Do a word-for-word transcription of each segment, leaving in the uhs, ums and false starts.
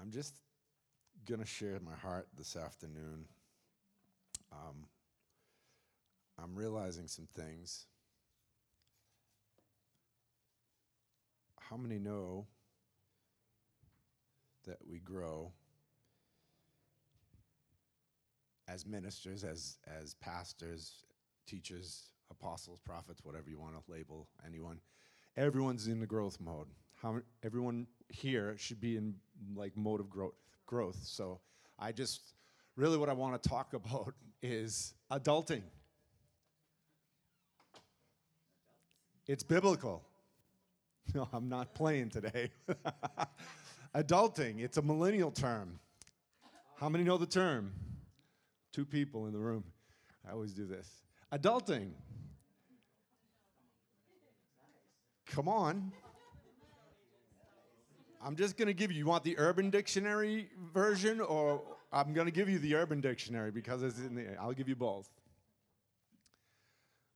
I'm just going to share my heart this afternoon. Um, I'm realizing some things. How many know that we grow as ministers, as as pastors, teachers, apostles, prophets, whatever you want to label anyone? Everyone's in the growth mode. How everyone here should be in like mode of growth. Growth. So I just really what I want to talk about is adulting. It's biblical. No, I'm not playing today. Adulting, it's a millennial term. How many know the term? Two people in the room. I always do this. Adulting. Come on. I'm just going to give you, you want the Urban Dictionary version, or I'm going to give you the Urban Dictionary because it's in the, I'll give you both.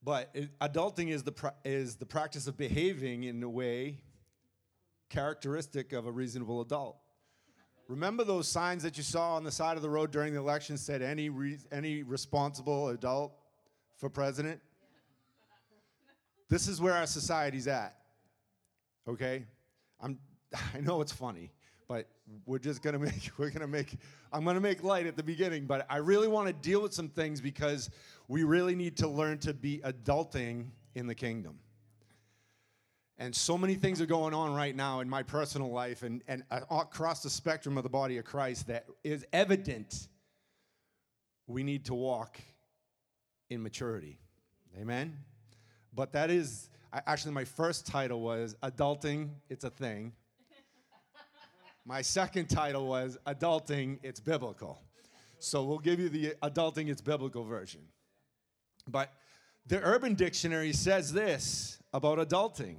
But it, adulting is the pra- is the practice of behaving in a way characteristic of a reasonable adult. Remember those signs that you saw on the side of the road during the election said any re- any responsible adult for president? This is where our society's at. Okay? I'm I know it's funny, but we're just going to make we're going to make I'm going to make light at the beginning, but I really want to deal with some things because we really need to learn to be adulting in the kingdom. And so many things are going on right now in my personal life and and across the spectrum of the body of Christ that is evident we need to walk in maturity. Amen. But that is I, actually my first title was Adulting, It's a Thing. My second title was Adulting, It's Biblical. So we'll give you the Adulting, It's Biblical version. But the Urban Dictionary says this about adulting.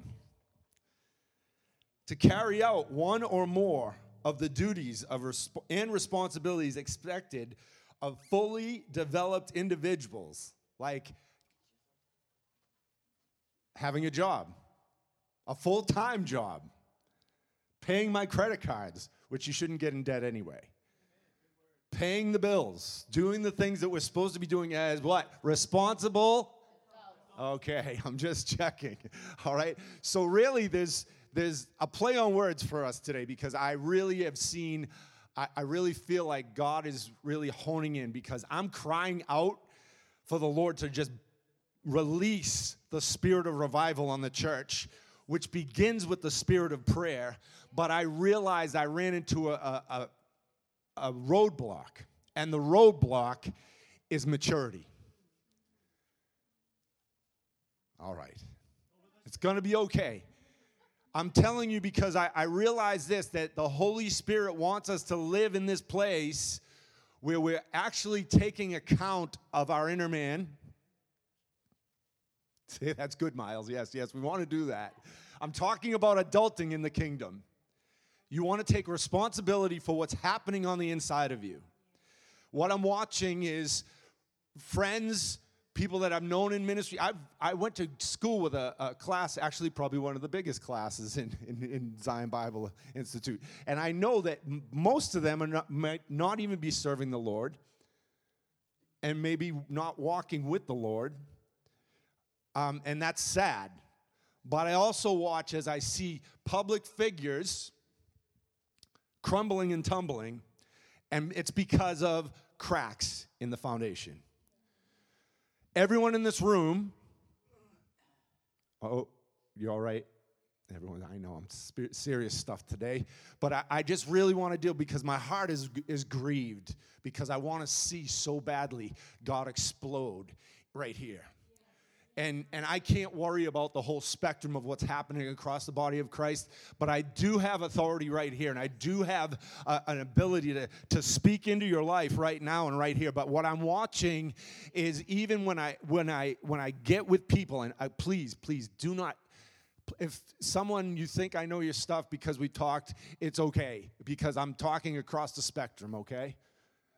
To carry out one or more of the duties of resp- and responsibilities expected of fully developed individuals, like having a job, a full-time job, paying my credit cards, which you shouldn't get in debt anyway. Paying the bills, doing the things that we're supposed to be doing as what? Responsible? Okay, I'm just checking. All right. So really there's there's a play on words for us today because I really have seen, I, I really feel like God is really honing in because I'm crying out for the Lord to just release the spirit of revival on the church, which begins with the spirit of prayer, but I realized I ran into a, a, a roadblock, and the roadblock is maturity. All right. It's going to be okay. I'm telling you because I, I realize this, that the Holy Spirit wants us to live in this place where we're actually taking account of our inner man. See, that's good, Miles. Yes, yes, we want to do that. I'm talking about adulting in the kingdom. You want to take responsibility for what's happening on the inside of you. What I'm watching is friends, people that I've known in ministry. I've, I went to school with a, a class, actually probably one of the biggest classes in, in, in Zion Bible Institute. And I know that m- most of them are not, might not even be serving the Lord and maybe not walking with the Lord. Um, and that's sad. But I also watch as I see public figures crumbling and tumbling, and it's because of cracks in the foundation. Everyone in this room, oh, you all right? Everyone, I know I'm sp- serious stuff today, but I, I just really want to deal because my heart is is grieved because I want to see so badly God explode right here. And and I can't worry about the whole spectrum of what's happening across the body of Christ, but I do have authority right here, and I do have a, an ability to, to speak into your life right now and right here. But what I'm watching is even when I when I when I get with people, and I, please, please do not. If someone you think I know your stuff because we talked, it's okay because I'm talking across the spectrum. Okay,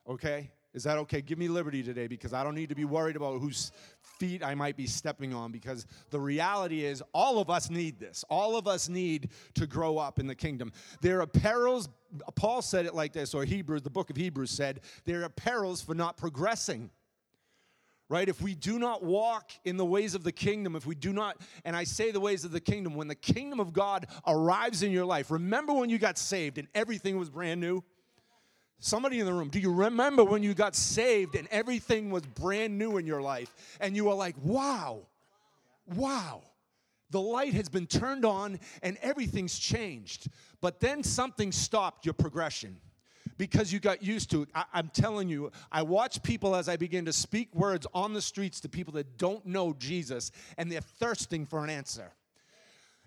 okay. Is that okay? Give me liberty today because I don't need to be worried about whose feet I might be stepping on because the reality is all of us need this. All of us need to grow up in the kingdom. There are perils Paul said it like this, or Hebrews, the book of Hebrews said, there are perils for not progressing. Right? If we do not walk in the ways of the kingdom, if we do not, and I say the ways of the kingdom, when the kingdom of God arrives in your life, remember when you got saved and everything was brand new? Somebody in the room, do you remember when you got saved and everything was brand new in your life? And you were like, wow, wow, the light has been turned on and everything's changed. But then something stopped your progression. Because you got used to it. I, I'm telling you, I watch people as I begin to speak words on the streets to people that don't know Jesus, and they're thirsting for an answer.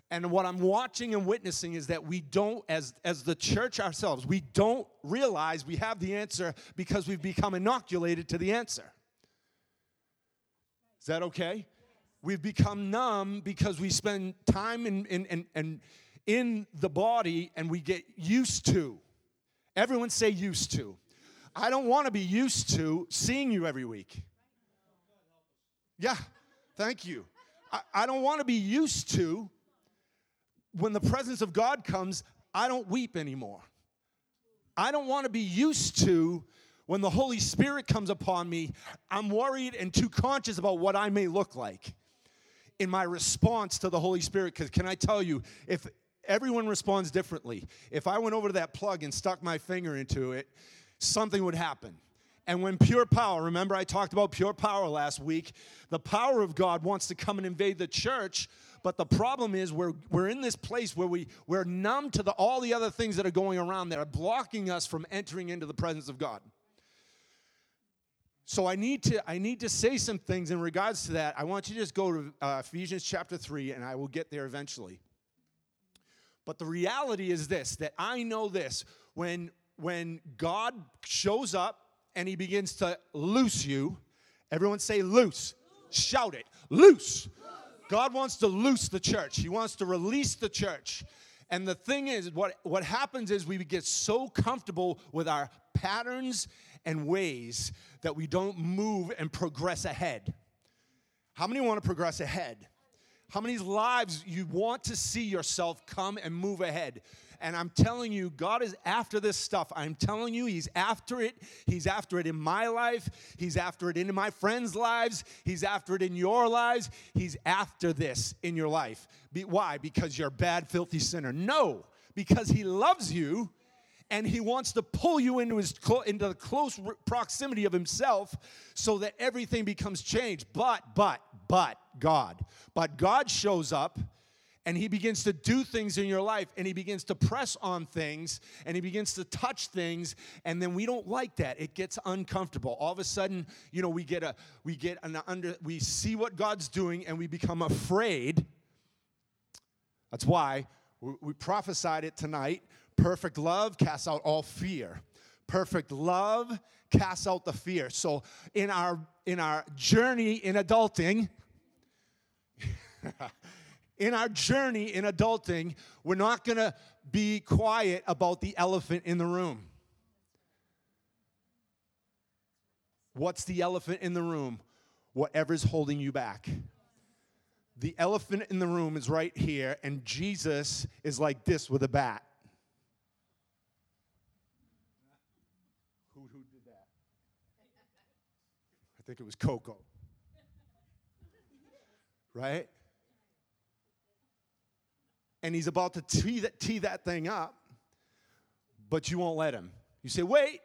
And what I'm watching and witnessing is that we don't, as, as the church ourselves, we don't realize we have the answer because we've become inoculated to the answer. Is that okay? We've become numb because we spend time in, in, in, in, in the body and we get used to. Everyone say used to. I don't want to be used to seeing you every week. Yeah, thank you. I, I don't want to be used to when the presence of God comes, I don't weep anymore. I don't want to be used to when the Holy Spirit comes upon me, I'm worried and too conscious about what I may look like in my response to the Holy Spirit. Because can I tell you, if everyone responds differently. If I went over to that plug and stuck my finger into it, something would happen. And when pure power, remember I talked about pure power last week, the power of God wants to come and invade the church, but the problem is we're we're in this place where we, we're numb to the, all the other things that are going around that are blocking us from entering into the presence of God. So I need to I need to say some things in regards to that. I want you to just go to uh, Ephesians chapter three, and I will get there eventually. But the reality is this, that I know this, when, when God shows up and he begins to loose you, everyone say loose. Loose. Shout it. Loose. Loose. God wants to loose the church. He wants to release the church. And the thing is, what, what happens is we get so comfortable with our patterns and ways that we don't move and progress ahead. How many want to progress ahead? How many lives you want to see yourself come and move ahead? And I'm telling you, God is after this stuff. I'm telling you, he's after it. He's after it in my life. He's after it in my friends' lives. He's after it in your lives. He's after this in your life. Be- why? Because you're a bad, filthy sinner. No, because he loves you, and he wants to pull you into his clo- into the close proximity of himself so that everything becomes changed. But, but, but. God. But God shows up and he begins to do things in your life and he begins to press on things and he begins to touch things, and then we don't like that. It gets uncomfortable. All of a sudden, you know, we get a we get an under we see what God's doing and we become afraid. That's why we, we prophesied it tonight. Perfect love casts out all fear. Perfect love casts out the fear. So in our in our journey in adulting, in our journey in adulting, we're not going to be quiet about the elephant in the room. What's the elephant in the room? Whatever's holding you back. The elephant in the room is right here, and Jesus is like this with a bat. Who, who did that? I think it was Coco. Right? And he's about to tee that, tee that thing up, but you won't let him. You say, wait,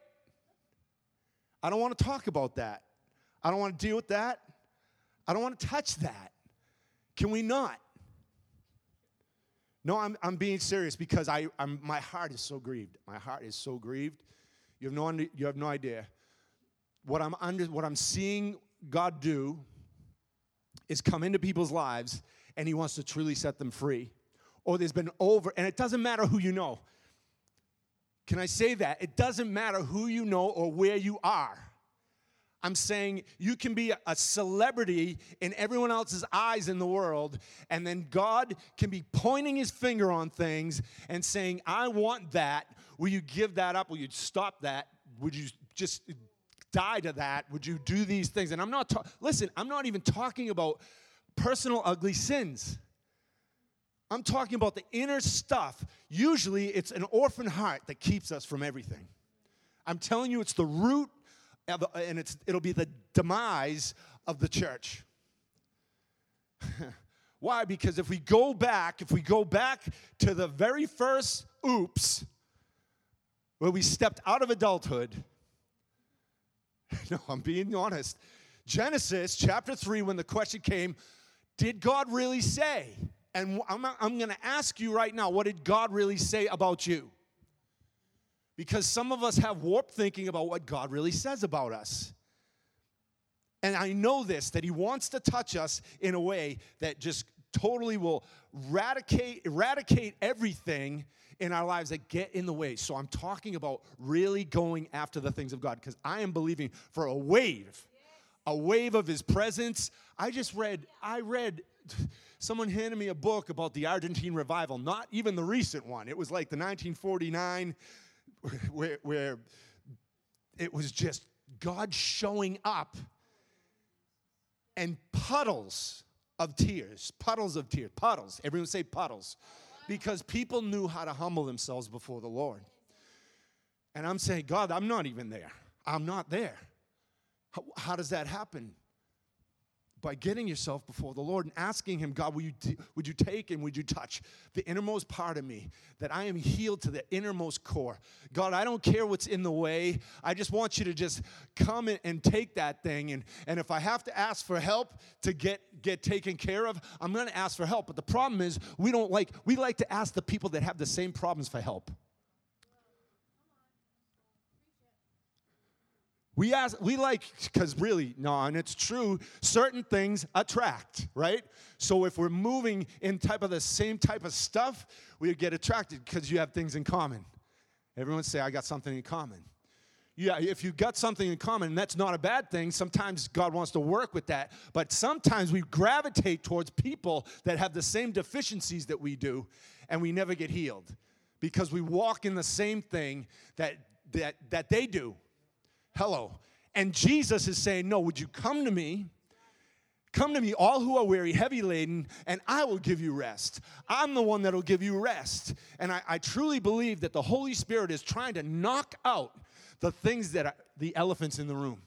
I don't want to talk about that. I don't want to deal with that. I don't want to touch that. Can we not? No, I'm I'm being serious because I I'm, my heart is so grieved. My heart is so grieved. You have no you have no idea what I'm under what I'm seeing God do is come into people's lives, and he wants to truly set them free. Or there's been over, and it doesn't matter who you know. Can I say that? It doesn't matter who you know or where you are. I'm saying you can be a celebrity in everyone else's eyes in the world, and then God can be pointing his finger on things and saying, I want that. Will you give that up? Will you stop that? Would you just die to that? Would you do these things? And I'm not, ta- listen, I'm not even talking about personal ugly sins. I'm talking about the inner stuff. Usually, it's an orphan heart that keeps us from everything. I'm telling you, it's the root, of, and it's it'll be the demise of the church. Why? Because if we go back, if we go back to the very first oops, where we stepped out of adulthood. No, I'm being honest. Genesis chapter three, when the question came, did God really say? And I'm, I'm going to ask you right now, what did God really say about you? Because some of us have warped thinking about what God really says about us. And I know this, that he wants to touch us in a way that just totally will eradicate, eradicate everything in our lives that get in the way. So I'm talking about really going after the things of God, because I am believing for a wave, a wave of his presence. I just read, I read, someone handed me a book about the Argentine revival, not even the recent one. It was like the nineteen forty-nine where, where it was just God showing up and puddles of tears, puddles of tears, puddles. Everyone say puddles. Because people knew how to humble themselves before the Lord. And I'm saying, God, I'm not even there. I'm not there. How, how does that happen? By getting yourself before the Lord and asking him, God, will you t- would you take and would you touch the innermost part of me, that I am healed to the innermost core. God, I don't care what's in the way. I just want you to just come and take that thing. And, and if I have to ask for help to get, get taken care of, I'm going to ask for help. But the problem is we don't like, we like to ask the people that have the same problems for help. We ask, we like, because really, no, and it's true, certain things attract, right? So if we're moving in type of the same type of stuff, we get attracted because you have things in common. Everyone say, I got something in common. Yeah, if you got something in common, that's not a bad thing. Sometimes God wants to work with that. But sometimes we gravitate towards people that have the same deficiencies that we do, and we never get healed because we walk in the same thing that that that they do. Hello. And Jesus is saying, no, would you come to me? Come to me, all who are weary, heavy laden, and I will give you rest. I'm the one that will give you rest. And I, I truly believe that the Holy Spirit is trying to knock out the things that are the elephants in the room.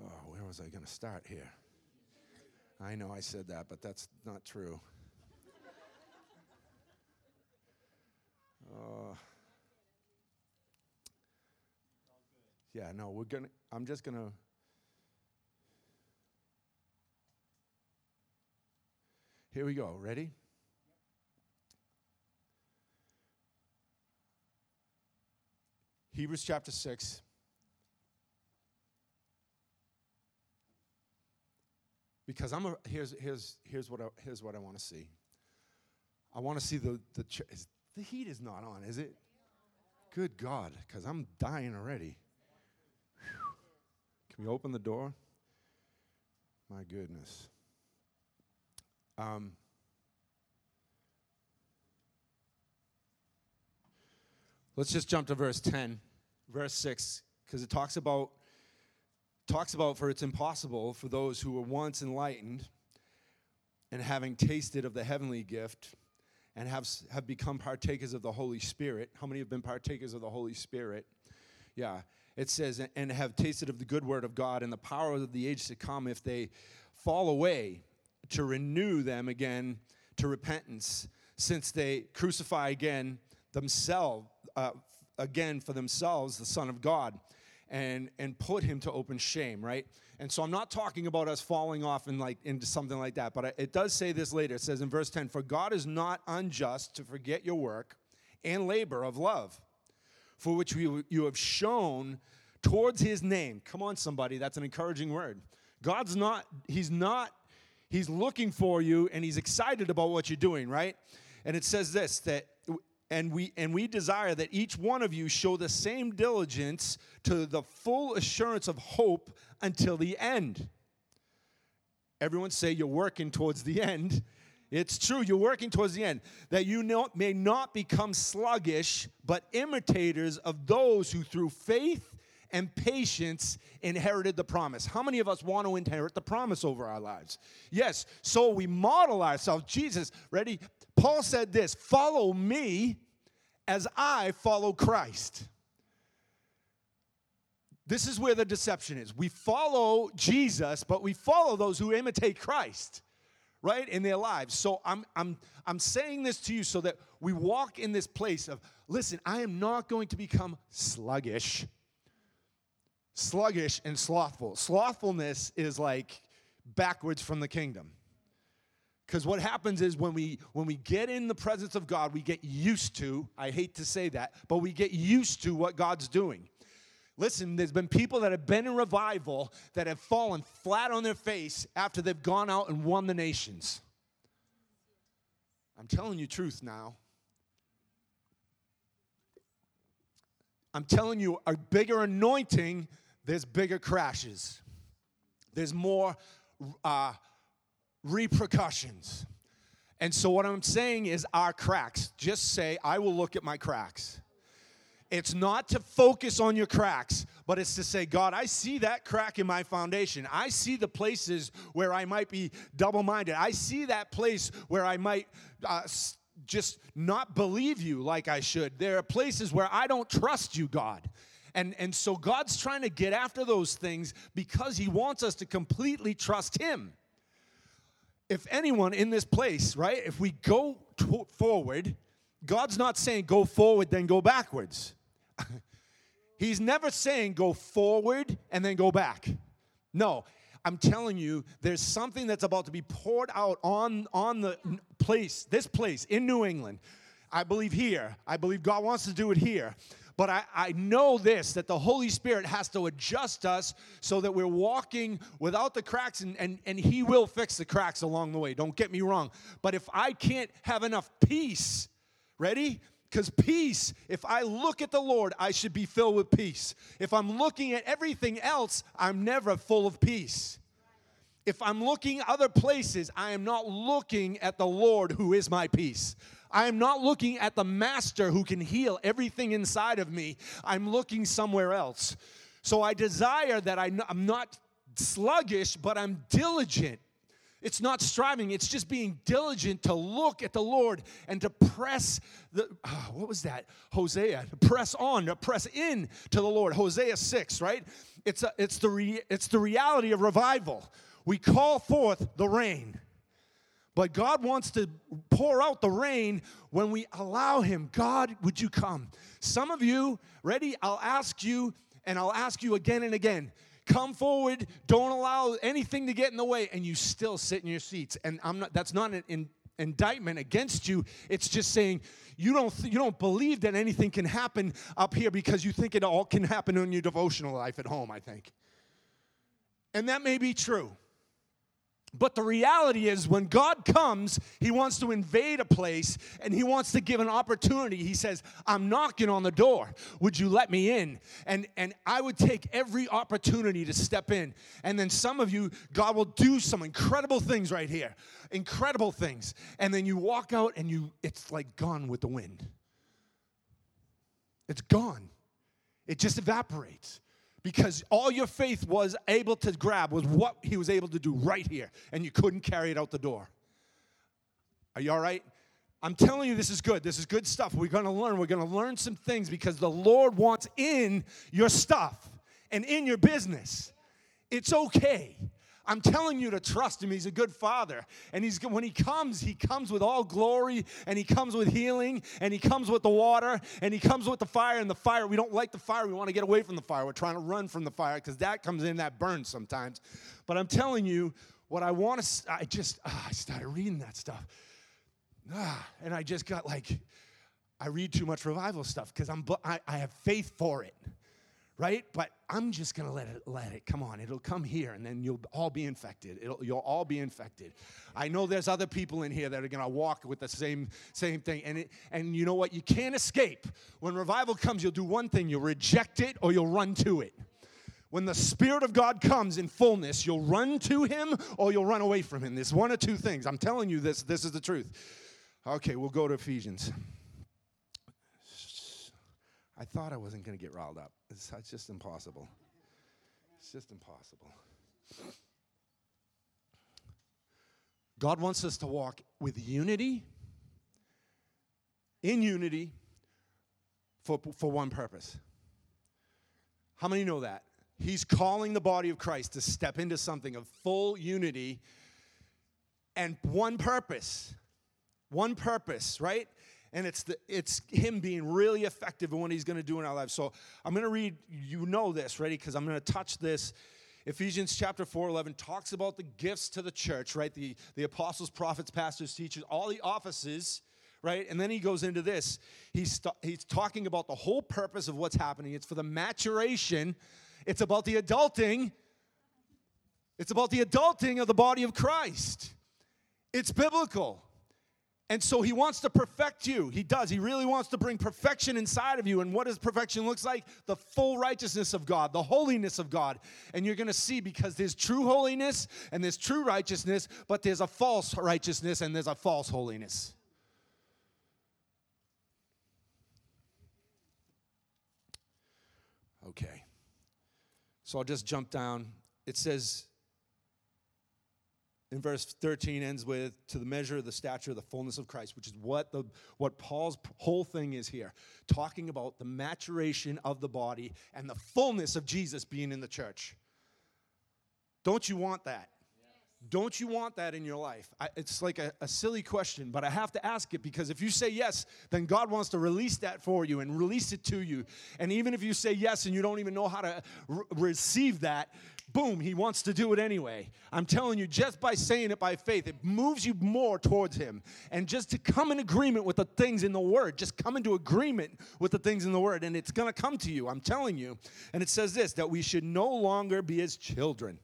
Oh, where was I going to start here? I know I said that, but that's not true. Uh, yeah, no, we're going to, I'm just going to, here we go, ready? Hebrews chapter six. Because I'm, a, here's, here's, here's what I, here's what I want to see. I want to see the, the, ch- is, The heat is not on, is it? Good God, because I'm dying already. Whew. Can we open the door? My goodness. Um, let's just jump to verse ten, verse six, because it talks about, talks about, for it's impossible for those who were once enlightened and having tasted of the heavenly gift, and have have become partakers of the Holy Spirit. How many have been partakers of the Holy Spirit? Yeah. It says, and have tasted of the good word of God and the power of the age to come, if they fall away, to renew them again to repentance, since they crucify again themselves, uh, again for themselves the Son of God, and and put him to open shame, right? And so I'm not talking about us falling off and like into something like that, but it does say this later. It says in verse ten, for God is not unjust to forget your work and labor of love, for which you, you have shown towards his name. Come on, somebody, that's an encouraging word. God's not, he's not, he's looking for you, and he's excited about what you're doing, right? And it says this, that And we and we desire that each one of you show the same diligence to the full assurance of hope until the end. Everyone say, you're working towards the end. It's true, you're working towards the end. That you know, may not become sluggish, but imitators of those who through faith and patience inherited the promise. How many of us want to inherit the promise over our lives? Yes, so we model ourselves. Jesus, ready? Paul said this, follow me as I follow Christ. This is where the deception is. We follow Jesus, but we follow those who imitate Christ, right, in their lives. So I'm I'm I'm saying this to you so that we walk in this place of, listen, I am not going to become sluggish, sluggish and slothful. Slothfulness is like backwards from the kingdom. Because what happens is when we when we get in the presence of God, we get used to, I hate to say that, but we get used to what God's doing. Listen, there's been people that have been in revival that have fallen flat on their face after they've gone out and won the nations. I'm telling you truth now. I'm telling you, a bigger anointing, there's bigger crashes. There's more uh, repercussions. And so what I'm saying is our cracks. Just say, I will look at my cracks. It's not to focus on your cracks, but it's to say, God, I see that crack in my foundation. I see the places where I might be double-minded. I see that place where I might uh, just not believe you like I should. There are places where I don't trust you, God. And, and so God's trying to get after those things because he wants us to completely trust him. If anyone in this place, right, if we go t- forward, God's not saying go forward, then go backwards. He's never saying go forward and then go back. No, I'm telling you, there's something that's about to be poured out on, on the place, this place in New England. I believe here. I believe God wants to do it here. But I, I know this, that the Holy Spirit has to adjust us so that we're walking without the cracks, and, and, and he will fix the cracks along the way. Don't get me wrong. But if I can't have enough peace, ready? Because peace, if I look at the Lord, I should be filled with peace. If I'm looking at everything else, I'm never full of peace. If I'm looking other places, I am not looking at the Lord who is my peace. I am not looking at the Master who can heal everything inside of me. I'm looking somewhere else. So I desire that I n- I'm not sluggish, but I'm diligent. It's not striving. It's just being diligent to look at the Lord and to press the, oh, what was that? Hosea, to press on, to press in to the Lord. Hosea six, right? It's a, it's the re, it's the reality of revival. We call forth the rain. But God wants to pour out the rain when we allow him. God, would you come? Some of you, ready? I'll ask you, and I'll ask you again and again. Come forward, don't allow anything to get in the way, and you still sit in your seats. And I'm not, that's not an in, indictment against you. It's just saying you don't th- you don't believe that anything can happen up here because you think it all can happen in your devotional life at home, I think. And that may be true. But the reality is when God comes, he wants to invade a place, and he wants to give an opportunity. He says, I'm knocking on the door. Would you let me in? And and I would take every opportunity to step in. And then some of you, God will do some incredible things right here, incredible things. And then you walk out, and you it's like gone with the wind. It's gone. It just evaporates. Because all your faith was able to grab was what he was able to do right here. And you couldn't carry it out the door. Are you all right? I'm telling you, this is good. This is good stuff. We're going to learn. We're going to learn some things because the Lord wants in your stuff and in your business. It's okay. I'm telling you to trust him. He's a good father. And he's when he comes, he comes with all glory, and he comes with healing, and he comes with the water, and he comes with the fire. And the fire, we don't like the fire. We want to get away from the fire. We're trying to run from the fire because that comes in, that burns sometimes. But I'm telling you, what I want to, I just, ah, I started reading that stuff. Ah, and I just got like, I read too much revival stuff because I'm, I, I have faith for it. Right? But I'm just going to let it, let it, come on, it'll come here, and then you'll all be infected. It'll, you'll all be infected. I know there's other people in here that are going to walk with the same same thing, and it, and you know what? You can't escape. When revival comes, you'll do one thing. You'll reject it, or you'll run to it. When the Spirit of God comes in fullness, you'll run to him, or you'll run away from him. There's one or two things. I'm telling you this. This is the truth. Okay, we'll go to Ephesians. I thought I wasn't going to get riled up. It's, it's just impossible. It's just impossible. God wants us to walk with unity, in unity, for, for one purpose. How many know that? He's calling the body of Christ to step into something of full unity and one purpose. One purpose, right? And it's the it's him being really effective in what he's going to do in our lives. So I'm going to read, you know this, ready? Because I'm going to touch this. Ephesians chapter four eleven talks about the gifts to the church, right? The, the apostles, prophets, pastors, teachers, all the offices, right? And then he goes into this. He's, st- he's talking about the whole purpose of what's happening. It's for the maturation. It's about the adulting. It's about the adulting of the body of Christ. It's biblical. And so he wants to perfect you. He does. He really wants to bring perfection inside of you. And what does perfection look like? The full righteousness of God, the holiness of God. And you're going to see, because there's true holiness and there's true righteousness, but there's a false righteousness and there's a false holiness. Okay. So I'll just jump down. It says in verse thirteen, ends with, to the measure of the stature of the fullness of Christ, which is what the what Paul's whole thing is here, talking about the maturation of the body and the fullness of Jesus being in the church. Don't you want that? Yes. Don't you want that in your life? I, it's like a, a silly question, but I have to ask it, because if you say yes, then God wants to release that for you and release it to you. And even if you say yes and you don't even know how to re- receive that, boom, he wants to do it anyway. I'm telling you, just by saying it by faith, it moves you more towards him. And just to come in agreement with the things in the Word, just come into agreement with the things in the Word, and it's going to come to you, I'm telling you. And it says this, that we should no longer be as children,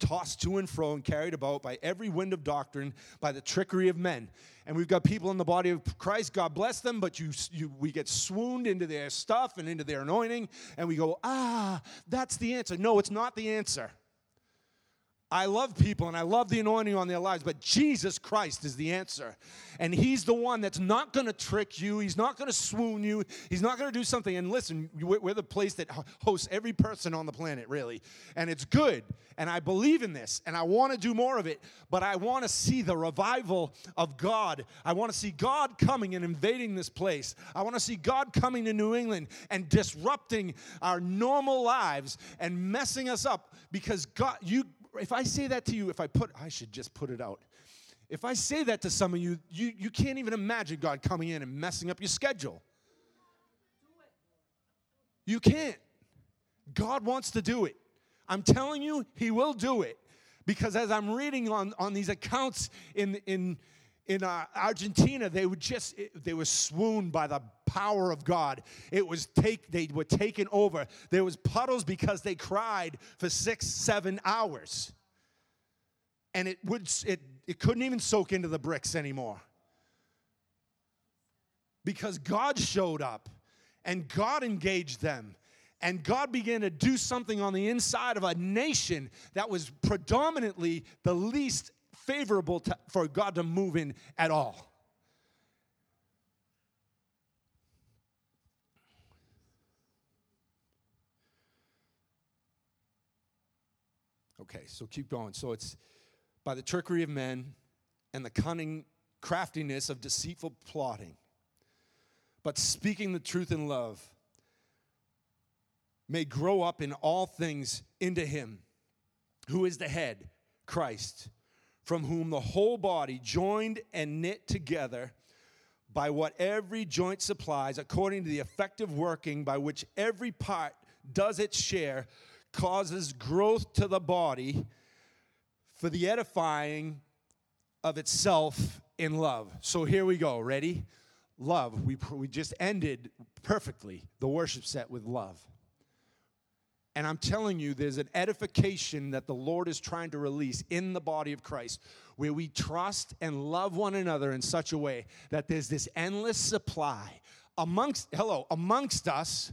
tossed to and fro and carried about by every wind of doctrine, by the trickery of men. And we've got people in the body of Christ, God bless them, but you, you, we get swooned into their stuff and into their anointing, and we go, ah, that's the answer. No, it's not the answer. I love people, and I love the anointing on their lives, but Jesus Christ is the answer. And he's the one that's not going to trick you. He's not going to swoon you. He's not going to do something. And listen, we're the place that hosts every person on the planet, really. And it's good. And I believe in this, and I want to do more of it, but I want to see the revival of God. I want to see God coming and invading this place. I want to see God coming to New England and disrupting our normal lives and messing us up, because God, you, if I say that to you, if I put, I should just put it out. If I say that to some of you, you, you can't even imagine God coming in and messing up your schedule. You can't. God wants to do it. I'm telling you, he will do it. Because as I'm reading on, on these accounts in in in uh, Argentina, they would just they were swooned by the power of God. It was take they were taken over. There was puddles because they cried for six, seven hours, and it would it it couldn't even soak into the bricks anymore, because God showed up, and God engaged them. And God began to do something on the inside of a nation that was predominantly the least favorable to, for God to move in at all. Okay, so keep going. So it's by the trickery of men and the cunning craftiness of deceitful plotting, but speaking the truth in love, may grow up in all things into him, who is the head, Christ, from whom the whole body, joined and knit together by what every joint supplies, according to the effective working by which every part does its share, causes growth to the body for the edifying of itself in love. So here we go. Ready? Love. We, we just ended perfectly the worship set with love. And I'm telling you, there's an edification that the Lord is trying to release in the body of Christ, where we trust and love one another in such a way that there's this endless supply amongst, hello, amongst us,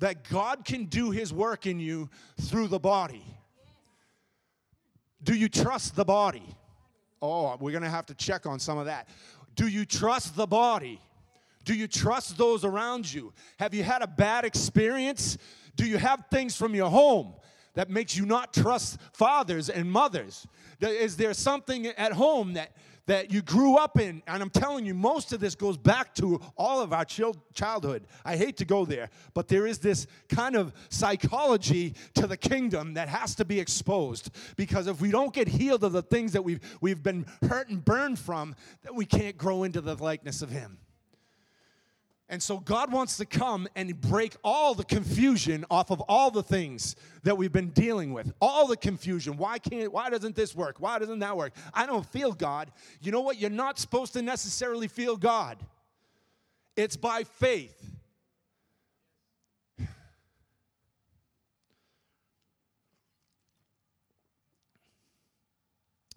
that God can do his work in you through the body. Do you trust the body? Oh, we're going to have to check on some of that. Do you trust the body? Do you trust those around you? Have you had a bad experience? Do you have things from your home that makes you not trust fathers and mothers? Is there something at home that, that you grew up in? And I'm telling you, most of this goes back to all of our childhood. I hate to go there, but there is this kind of psychology to the kingdom that has to be exposed. Because if we don't get healed of the things that we've, we've been hurt and burned from, then we can't grow into the likeness of Him. And so God wants to come and break all the confusion off of all the things that we've been dealing with. All the confusion. Why can't, why doesn't this work? Why doesn't that work? I don't feel God. You know what? You're not supposed to necessarily feel God. It's by faith.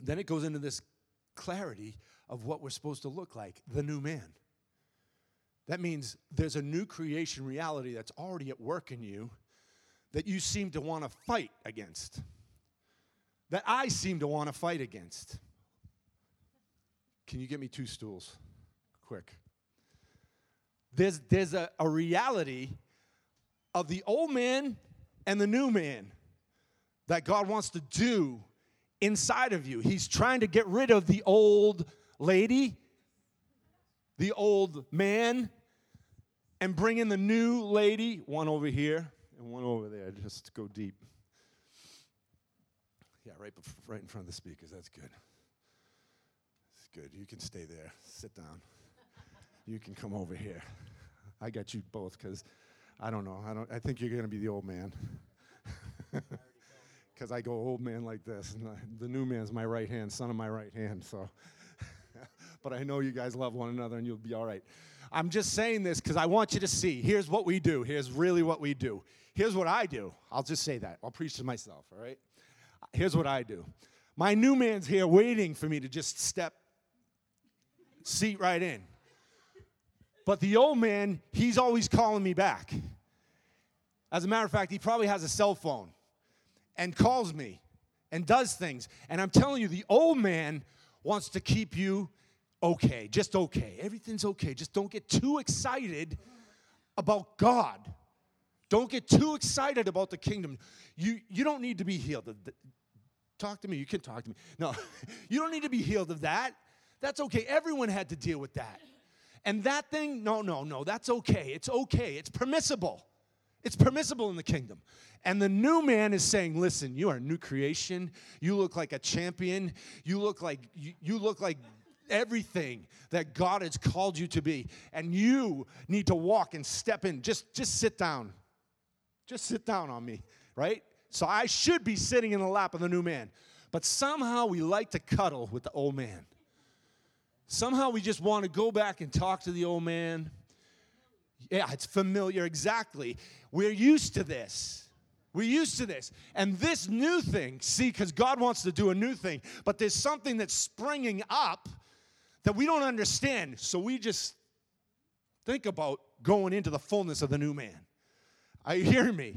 Then it goes into this clarity of what we're supposed to look like, the new man. That means there's a new creation reality that's already at work in you that you seem to want to fight against, that I seem to want to fight against. Can you get me two stools? Quick. There's, there's a, a reality of the old man and the new man that God wants to do inside of you. He's trying to get rid of the old lady, the old man, and bring in the new lady, one over here and one over there. Just go deep. Yeah, right, right in front of the speakers. That's good. That's good. You can stay there. Sit down. You can come over here. I got you both because I don't know. I don't. I think you're going to be the old man because I go old man like this, and I, the new man's my right hand, son of my right hand. So. But I know you guys love one another, and you'll be all right. I'm just saying this because I want you to see. Here's what we do. Here's really what we do. Here's what I do. I'll just say that. I'll preach to myself, all right? Here's what I do. My new man's here waiting for me to just step, seat right in. But the old man, he's always calling me back. As a matter of fact, he probably has a cell phone and calls me and does things. And I'm telling you, the old man wants to keep you okay, just okay. Everything's okay. Just don't get too excited about God. Don't get too excited about the kingdom. You you don't need to be healed of that. Talk to me. You can talk to me. No, you don't need to be healed of that. That's okay. Everyone had to deal with that. And that thing, no, no, no, that's okay. It's okay. It's permissible. It's permissible in the kingdom. And the new man is saying, listen, you are a new creation. You look like a champion. You look like you, you look like everything that God has called you to be. And you need to walk and step in. Just, just sit down. Just sit down on me, right? So I should be sitting in the lap of the new man. But somehow we like to cuddle with the old man. Somehow we just want to go back and talk to the old man. Yeah, it's familiar, exactly. We're used to this. We're used to this. And this new thing, see, because God wants to do a new thing, but there's something that's springing up that we don't understand. So we just think about going into the fullness of the new man. Are you hearing me?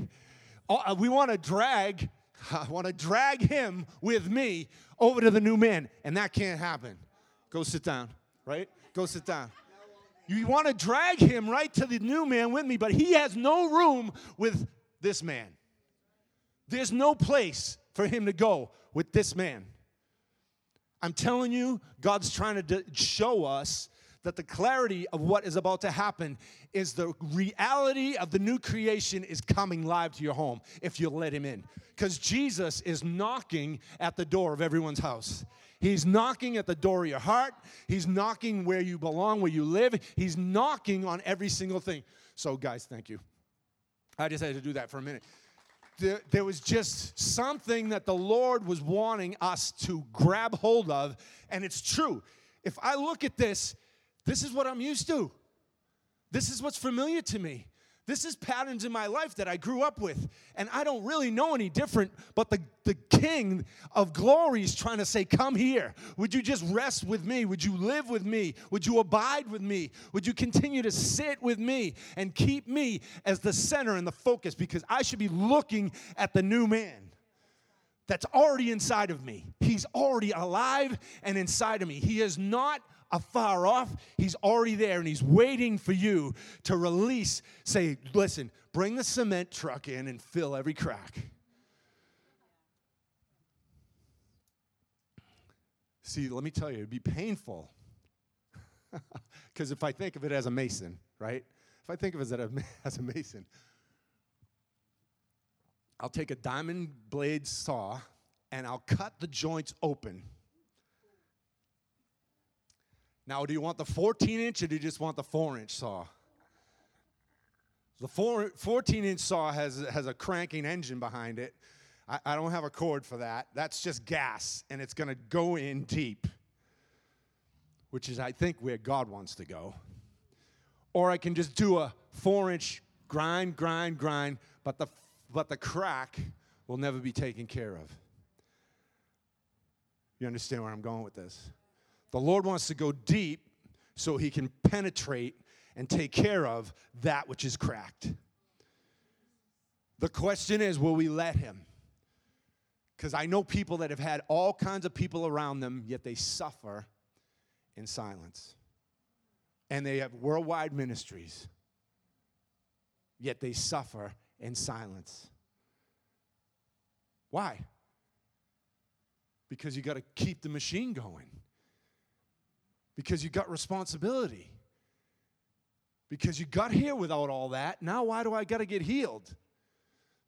We want to drag, I want to drag him with me over to the new man, and that can't happen. Go sit down, right? Go sit down. You want to drag him right to the new man with me, but he has no room with this man. There's no place for him to go with this man. I'm telling you, God's trying to d- show us that the clarity of what is about to happen is the reality of the new creation is coming live to your home if you'll let him in. Because Jesus is knocking at the door of everyone's house. He's knocking at the door of your heart. He's knocking where you belong, where you live. He's knocking on every single thing. So, guys, thank you. I just had to do that for a minute. There, there was just something that the Lord was wanting us to grab hold of, and it's true. If I look at this, this is what I'm used to. This is what's familiar to me. This is patterns in my life that I grew up with, and I don't really know any different, but the, the King of glory is trying to say, come here. Would you just rest with me? Would you live with me? Would you abide with me? Would you continue to sit with me and keep me as the center and the focus? Because I should be looking at the new man that's already inside of me. He's already alive and inside of me. He is not afar off. He's already there, and he's waiting for you to release. Say, listen, bring the cement truck in and fill every crack. See, let me tell you, it'd be painful. Because if I think of it as a mason, right? If I think of it as a, as a mason, I'll take a diamond blade saw and I'll cut the joints open. Now, do you want the fourteen inch or do you just want the four inch saw? The four, fourteen-inch saw has, has a cranking engine behind it. I, I don't have a cord for that. That's just gas, and it's going to go in deep, which is, I think, where God wants to go. Or I can just do a four-inch grind, grind, grind, but the but the crack will never be taken care of. You understand where I'm going with this? The Lord wants to go deep so he can penetrate and take care of that which is cracked. The question is, will we let him? Because I know people that have had all kinds of people around them, yet they suffer in silence. And they have worldwide ministries, yet they suffer in silence. Why? Because you got to keep the machine going. Because you got responsibility. Because you got here without all that. Now why do I got to get healed?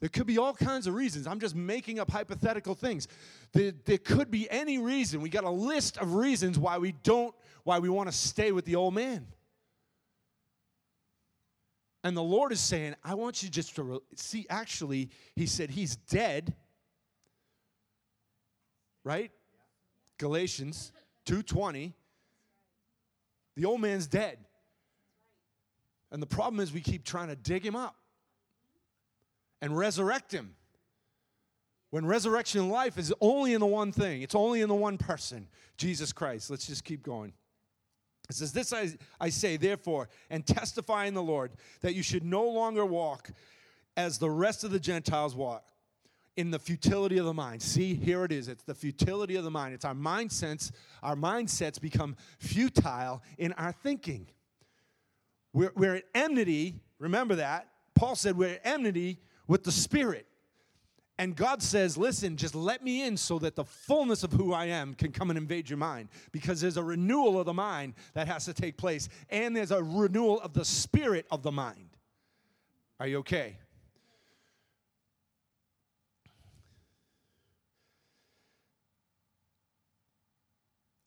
There could be all kinds of reasons. I'm just making up hypothetical things. There, there could be any reason. We got a list of reasons why we don't, why we want to stay with the old man. And the Lord is saying, I want you just to re- see, actually, he said he's dead. Right? Galatians two twenty. The old man's dead. And the problem is we keep trying to dig him up and resurrect him. When resurrection in life is only in the one thing. It's only in the one person, Jesus Christ. Let's just keep going. It says, this I, I say, therefore, and testify in the Lord, that you should no longer walk as the rest of the Gentiles walk, in the futility of the mind. See, here it is. It's the futility of the mind. It's our mindsets. Our mindsets become futile in our thinking. We're, we're at enmity. Remember that. Paul said we're at enmity with the Spirit. And God says, listen, just let me in so that the fullness of who I am can come and invade your mind. Because there's a renewal of the mind that has to take place. And there's a renewal of the spirit of the mind. Are you okay?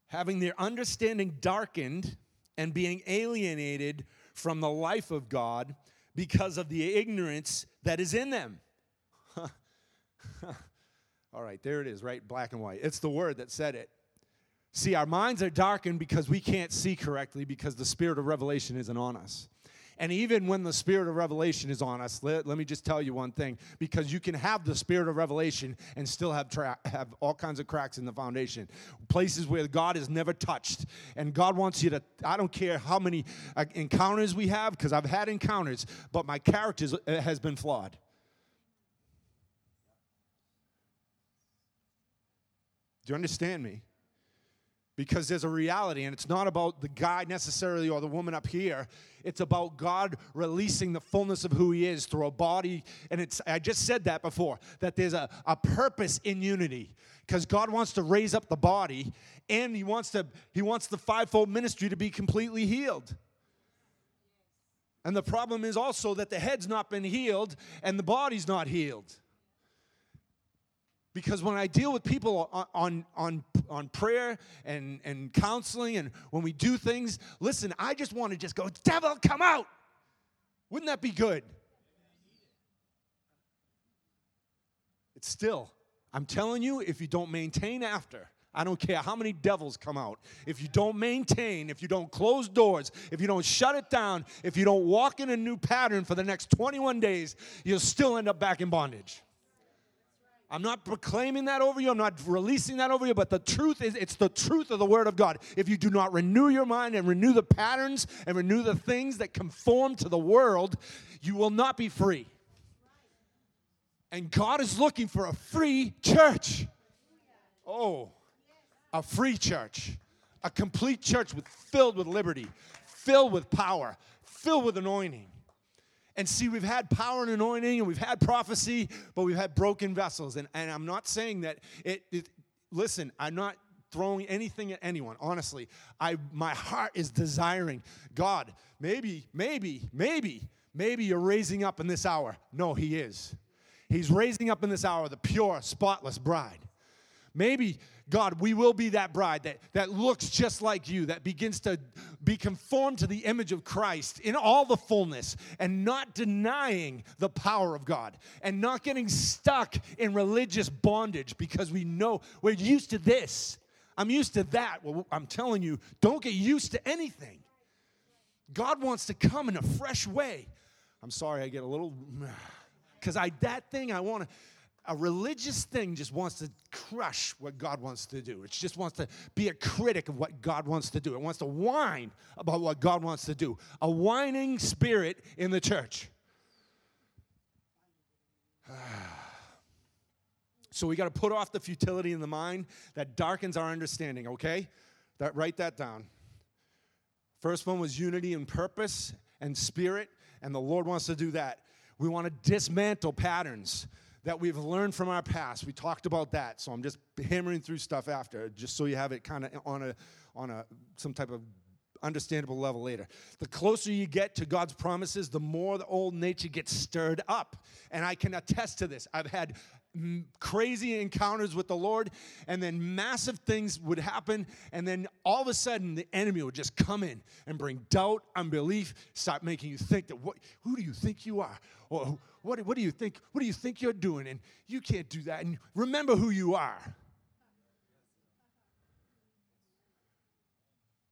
Having their understanding darkened and being alienated from the life of God because of the ignorance that is in them. All right, there it is, right? Black and white. It's the word that said it. See, our minds are darkened because we can't see correctly because the spirit of revelation isn't on us. And even when the spirit of revelation is on us, let, let me just tell you one thing, because you can have the spirit of revelation and still have tra- have all kinds of cracks in the foundation, places where God is never touched. And God wants you to, I don't care how many uh, encounters we have, because I've had encounters, but my character has been flawed. Do you understand me? Because there's a reality, and it's not about the guy necessarily or the woman up here. It's about God releasing the fullness of who he is through a body. And it's I just said that before, that there's a, a purpose in unity. Because God wants to raise up the body, and he wants to he wants the fivefold ministry to be completely healed. And the problem is also that the head's not been healed and the body's not healed. Because when I deal with people on, on, on, on prayer and, and counseling and when we do things, listen, I just want to just go, devil, come out. Wouldn't that be good? It's still, I'm telling you, if you don't maintain after, I don't care how many devils come out. If you don't maintain, if you don't close doors, if you don't shut it down, if you don't walk in a new pattern for the next twenty-one days, you'll still end up back in bondage. I'm not proclaiming that over you. I'm not releasing that over you. But the truth is, it's the truth of the Word of God. If you do not renew your mind and renew the patterns and renew the things that conform to the world, you will not be free. And God is looking for a free church. Oh, a free church. A complete church with, filled with liberty, filled with power, filled with anointing. And see, we've had power and anointing, and we've had prophecy, but we've had broken vessels. And, and I'm not saying that it, it, listen, I'm not throwing anything at anyone, honestly. I my heart is desiring, God, maybe, maybe, maybe, maybe you're raising up in this hour. No, he is. He's raising up in this hour the pure, spotless bride. Maybe, God, we will be that bride that, that looks just like you, that begins to be conformed to the image of Christ in all the fullness and not denying the power of God and not getting stuck in religious bondage because we know we're used to this. I'm used to that. Well, I'm telling you, don't get used to anything. God wants to come in a fresh way. I'm sorry I get a little, because I that thing I want to, a religious thing just wants to crush what God wants to do. It just wants to be a critic of what God wants to do. It wants to whine about what God wants to do. A whining spirit in the church. So we got to put off the futility in the mind that darkens our understanding, okay? That, write that down. First one was unity in purpose and spirit, and the Lord wants to do that. We want to dismantle patterns that we've learned from our past. We talked about that, so I'm just hammering through stuff after, just so you have it kind of on a on a some type of understandable level later. The closer you get to God's promises, the more the old nature gets stirred up. And I can attest to this. I've had m- crazy encounters with the Lord, and then massive things would happen, and then all of a sudden the enemy would just come in and bring doubt, unbelief, start making you think that what who do you think you are? Or what what do you think? What do you think you're doing? And you can't do that. And remember who you are.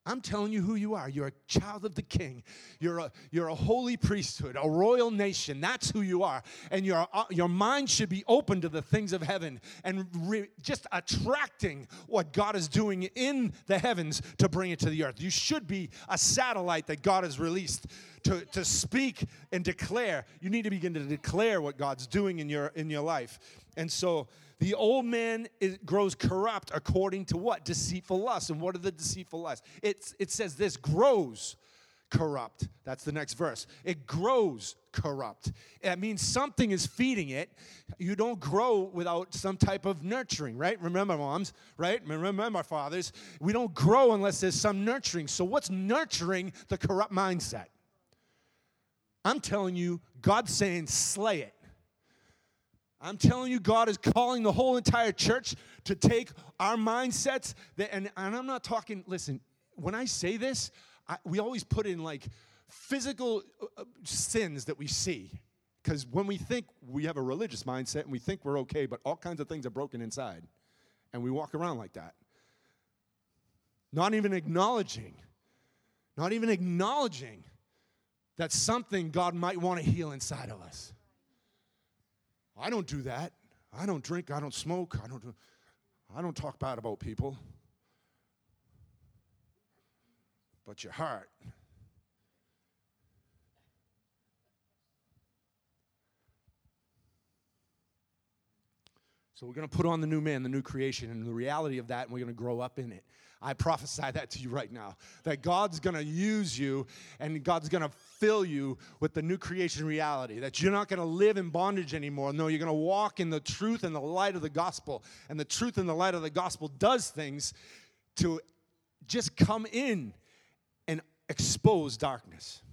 I'm telling you who you are. You're a child of the King. You're a, you're a holy priesthood, a royal nation. That's who you are. And your, your mind should be open to the things of heaven and re, just attracting what God is doing in the heavens to bring it to the earth. You should be a satellite that God has released to, to speak and declare. You need to begin to declare what God's doing in your, in your life. And so the old man is, grows corrupt according to what? Deceitful lust. And what are the deceitful lusts? It's, it says this, grows corrupt. That's the next verse. It grows corrupt. That means something is feeding it. You don't grow without some type of nurturing, right? Remember, moms, right? Remember, fathers. We don't grow unless there's some nurturing. So what's nurturing the corrupt mindset? I'm telling you, God's saying, slay it. I'm telling you, God is calling the whole entire church to take our mindsets. That, and, and I'm not talking, listen, when I say this, I, we always put in like physical sins that we see. Because when we think we have a religious mindset and we think we're okay, but all kinds of things are broken inside. And we walk around like that. Not even acknowledging, not even acknowledging that something God might want to heal inside of us. I don't do that. I don't drink. I don't smoke. I don't do, I don't talk bad about people. But your heart. So we're going to put on the new man, the new creation, and the reality of that, and we're going to grow up in it. I prophesy that to you right now, that God's going to use you, and God's going to fill you with the new creation reality, that you're not going to live in bondage anymore. No, you're going to walk in the truth and the light of the gospel, and the truth and the light of the gospel does things to just come in and expose darkness.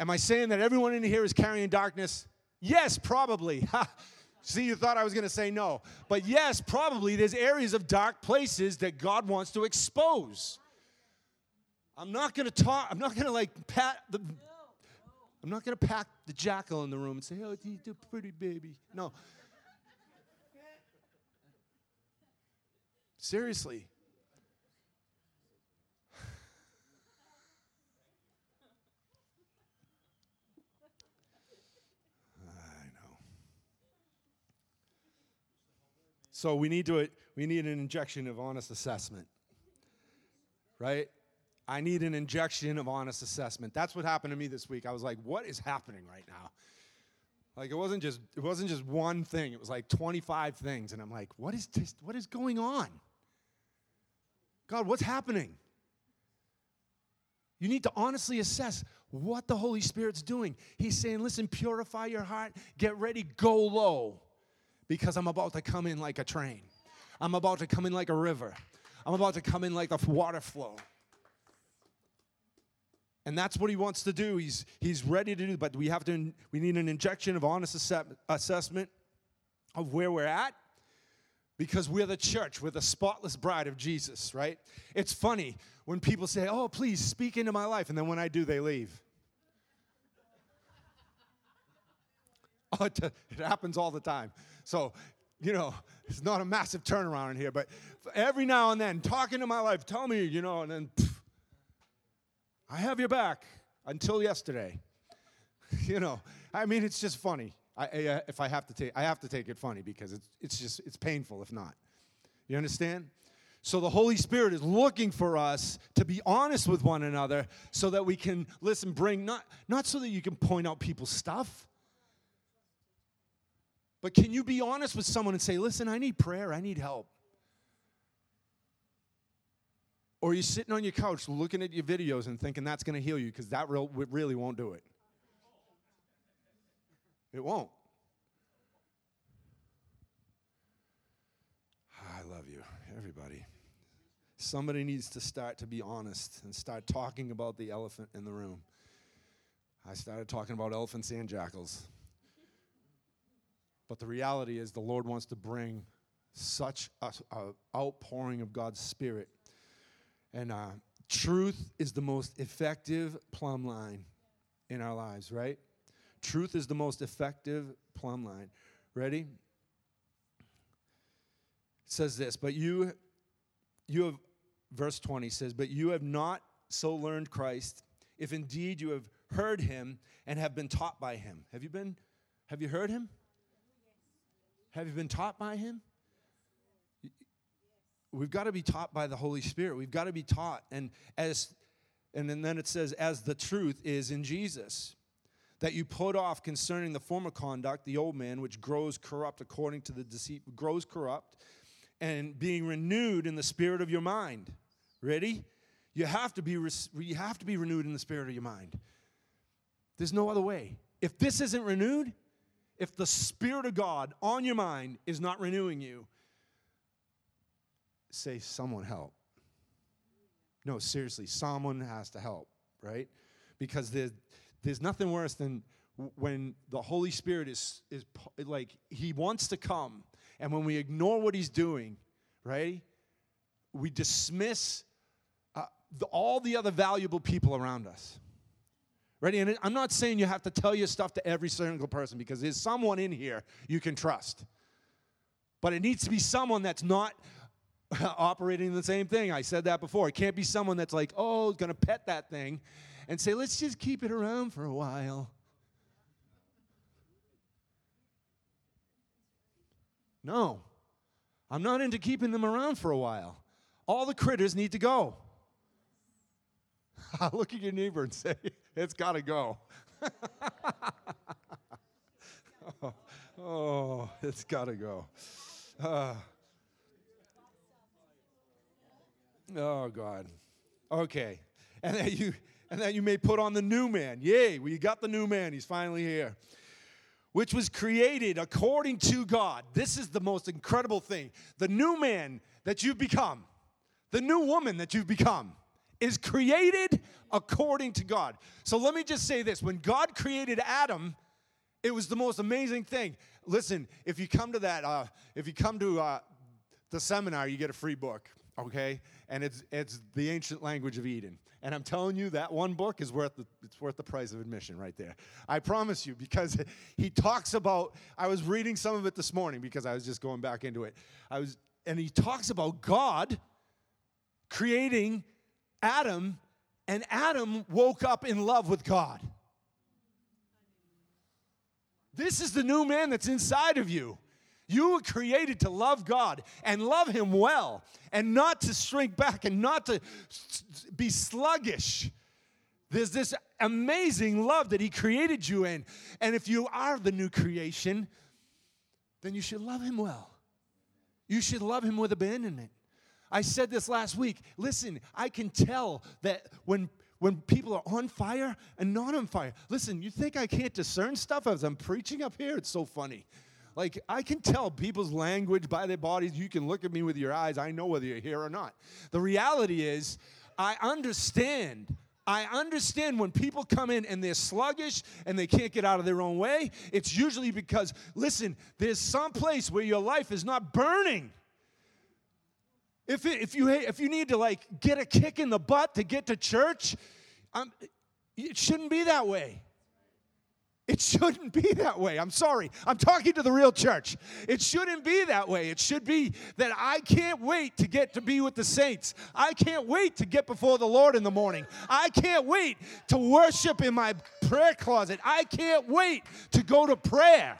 Am I saying that everyone in here is carrying darkness? Yes, probably. Ha! See, you thought I was going to say no. But yes, probably there's areas of dark places that God wants to expose. I'm not going to talk, I'm not going to like pat the, I'm not going to pack the jackal in the room and say, oh, he's a pretty baby. No. Seriously. So we need to we need an injection of honest assessment, right? I need an injection of honest assessment. That's what happened to me this week. I was like, "What is happening right now?" Like it wasn't just it wasn't just one thing. It was like twenty-five things, and I'm like, "What is this, what is going on?" God, what's happening? You need to honestly assess what the Holy Spirit's doing. He's saying, listen, purify your heart. Get ready. Go low. Because I'm about to come in like a train. I'm about to come in like a river. I'm about to come in like the water flow. And that's what he wants to do. He's, he's ready to do, but we have to. We need an injection of honest assess- assessment of where we're at. Because we're the church. We're the spotless bride of Jesus, right? It's funny when people say, oh, please speak into my life. And then when I do, they leave. oh, it, it happens all the time. So, you know, it's not a massive turnaround in here. But every now and then, talk into my life. Tell me, you know, and then pff, I have your back until yesterday. you know, I mean, it's just funny. I, I, if I have to take, I have to take it funny because it's it's just it's painful if not. You understand? So the Holy Spirit is looking for us to be honest with one another, so that we can listen, bring not not so that you can point out people's stuff, but can you be honest with someone and say, "Listen, I need prayer. I need help." Or you're sitting on your couch looking at your videos and thinking that's going to heal you, because that real, really won't do it. It won't. I love you, everybody. Somebody needs to start to be honest and start talking about the elephant in the room. I started talking about elephants and jackals. But the reality is the Lord wants to bring such an outpouring of God's Spirit. And uh, truth is the most effective plumb line in our lives, right? Truth is the most effective plumb line. Ready? It says this, but you, you have, verse twenty says, but you have not so learned Christ, if indeed you have heard him and have been taught by him. Have you been, have you heard him? Have you been taught by him? We've got to be taught by the Holy Spirit. We've got to be taught. And as, and then it says, as the truth is in Jesus, that you put off concerning the former conduct, the old man, which grows corrupt according to the deceit, grows corrupt, and being renewed in the spirit of your mind. Ready? You have to be re- you have to be renewed in the spirit of your mind. There's no other way. If this isn't renewed, if the Spirit of God on your mind is not renewing you, say, someone help. No, seriously, someone has to help, right? Because there's... There's nothing worse than when the Holy Spirit is, is like, he wants to come. And when we ignore what he's doing, right, we dismiss uh, the, all the other valuable people around us. Ready? And I'm not saying you have to tell your stuff to every single person, because there's someone in here you can trust. But it needs to be someone that's not operating the same thing. I said that before. It can't be someone that's like, oh, going to pet that thing. And say, let's just keep it around for a while. No, I'm not into keeping them around for a while. All the critters need to go. Look at your neighbor and say, it's got to go. oh, oh, it's got to go. Uh, oh, God. Okay. And then you... And that you may put on the new man. Yay, we got the new man. He's finally here. Which was created according to God. This is the most incredible thing. The new man that you've become, the new woman that you've become, is created according to God. So let me just say this. When God created Adam, it was the most amazing thing. Listen, if you come to that, uh, if you come to uh, the seminar, you get a free book. Okay, and it's it's the ancient language of Eden, and I'm telling you that one book is worth the, it's worth the price of admission right there. I promise you, because he talks about. I was reading some of it this morning because I was just going back into it. I was, and he talks about God creating Adam, and Adam woke up in love with God. This is the new man that's inside of you. You were created to love God and love him well and not to shrink back and not to be sluggish. There's this amazing love that he created you in. And if you are the new creation, then you should love him well. You should love him with abandonment. I said this last week. Listen, I can tell that when when people are on fire and not on fire. Listen, you think I can't discern stuff as I'm preaching up here? It's so funny. Like, I can tell people's language by their bodies. You can look at me with your eyes. I know whether you're here or not. The reality is, I understand. I understand when people come in and they're sluggish and they can't get out of their own way, it's usually because, listen, there's some place where your life is not burning. If it, if you if you need to, like, get a kick in the butt to get to church, I'm, it shouldn't be that way. It shouldn't be that way. I'm sorry. I'm talking to the real church. It shouldn't be that way. It should be that I can't wait to get to be with the saints. I can't wait to get before the Lord in the morning. I can't wait to worship in my prayer closet. I can't wait to go to prayer.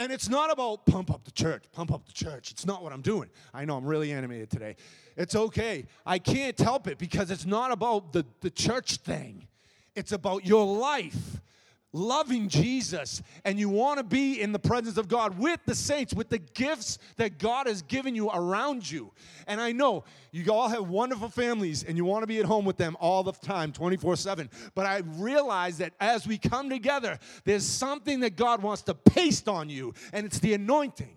And it's not about pump up the church, pump up the church. It's not what I'm doing. I know I'm really animated today. It's okay. I can't help it because it's not about the, the church thing. It's about your life, loving Jesus, and you want to be in the presence of God with the saints, with the gifts that God has given you around you. And I know you all have wonderful families, and you want to be at home with them all the time, twenty-four seven. But I realize that as we come together, there's something that God wants to paste on you, and it's the anointing.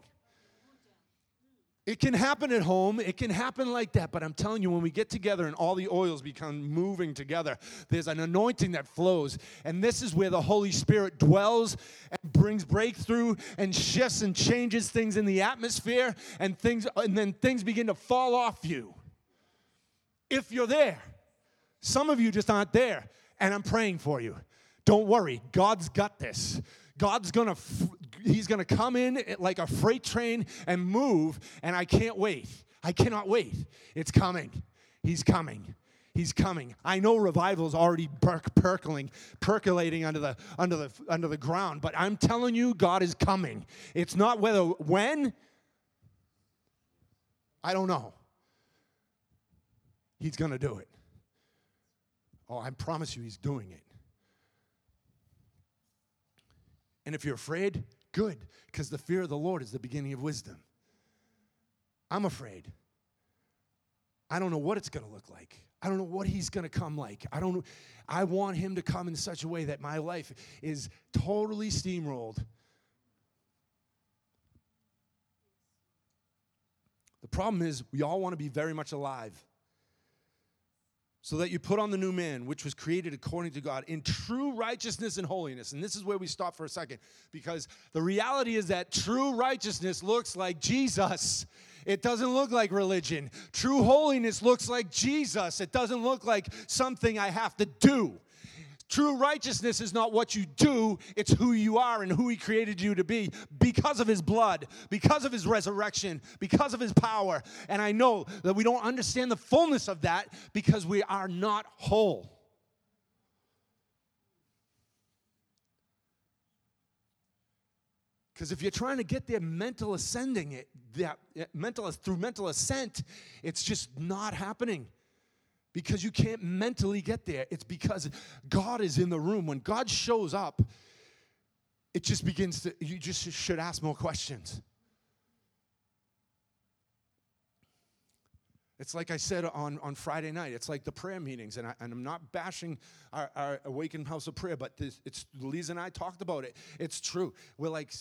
It can happen at home. It can happen like that. But I'm telling you, when we get together and all the oils become moving together, there's an anointing that flows. And this is where the Holy Spirit dwells and brings breakthrough and shifts and changes things in the atmosphere. And things, and then things begin to fall off you. If you're there. Some of you just aren't there. And I'm praying for you. Don't worry. God's got this. God's going to, he's going to come in like a freight train and move, and I can't wait. I cannot wait. It's coming. He's coming. He's coming. I know revival is already perk, percolating, percolating under the, under the, under the ground, but I'm telling you, God is coming. It's not whether, when, I don't know. He's going to do it. Oh, I promise you he's doing it. And if you're afraid, good, because the fear of the Lord is the beginning of wisdom. I'm afraid. I don't know what it's going to look like. I don't know what he's going to come like. I don't. I want him to come in such a way that my life is totally steamrolled. The problem is we all want to be very much alive. So that you put on the new man, which was created according to God in true righteousness and holiness. And this is where we stop for a second, because the reality is that true righteousness looks like Jesus. It doesn't look like religion. True holiness looks like Jesus. It doesn't look like something I have to do. True righteousness is not what you do, it's who you are and who he created you to be because of his blood, because of his resurrection, because of his power. And I know that we don't understand the fullness of that because we are not whole. Because if you're trying to get there mental ascending, it, that, mental, through mental ascent, it's just not happening. Because you can't mentally get there. It's because God is in the room. When God shows up, it just begins to, you just should ask more questions. It's like I said on, on Friday night. It's like the prayer meetings. And, I, and I'm not bashing our, our Awakened House of Prayer, but this, it's Lisa and I talked about it. It's true. We're like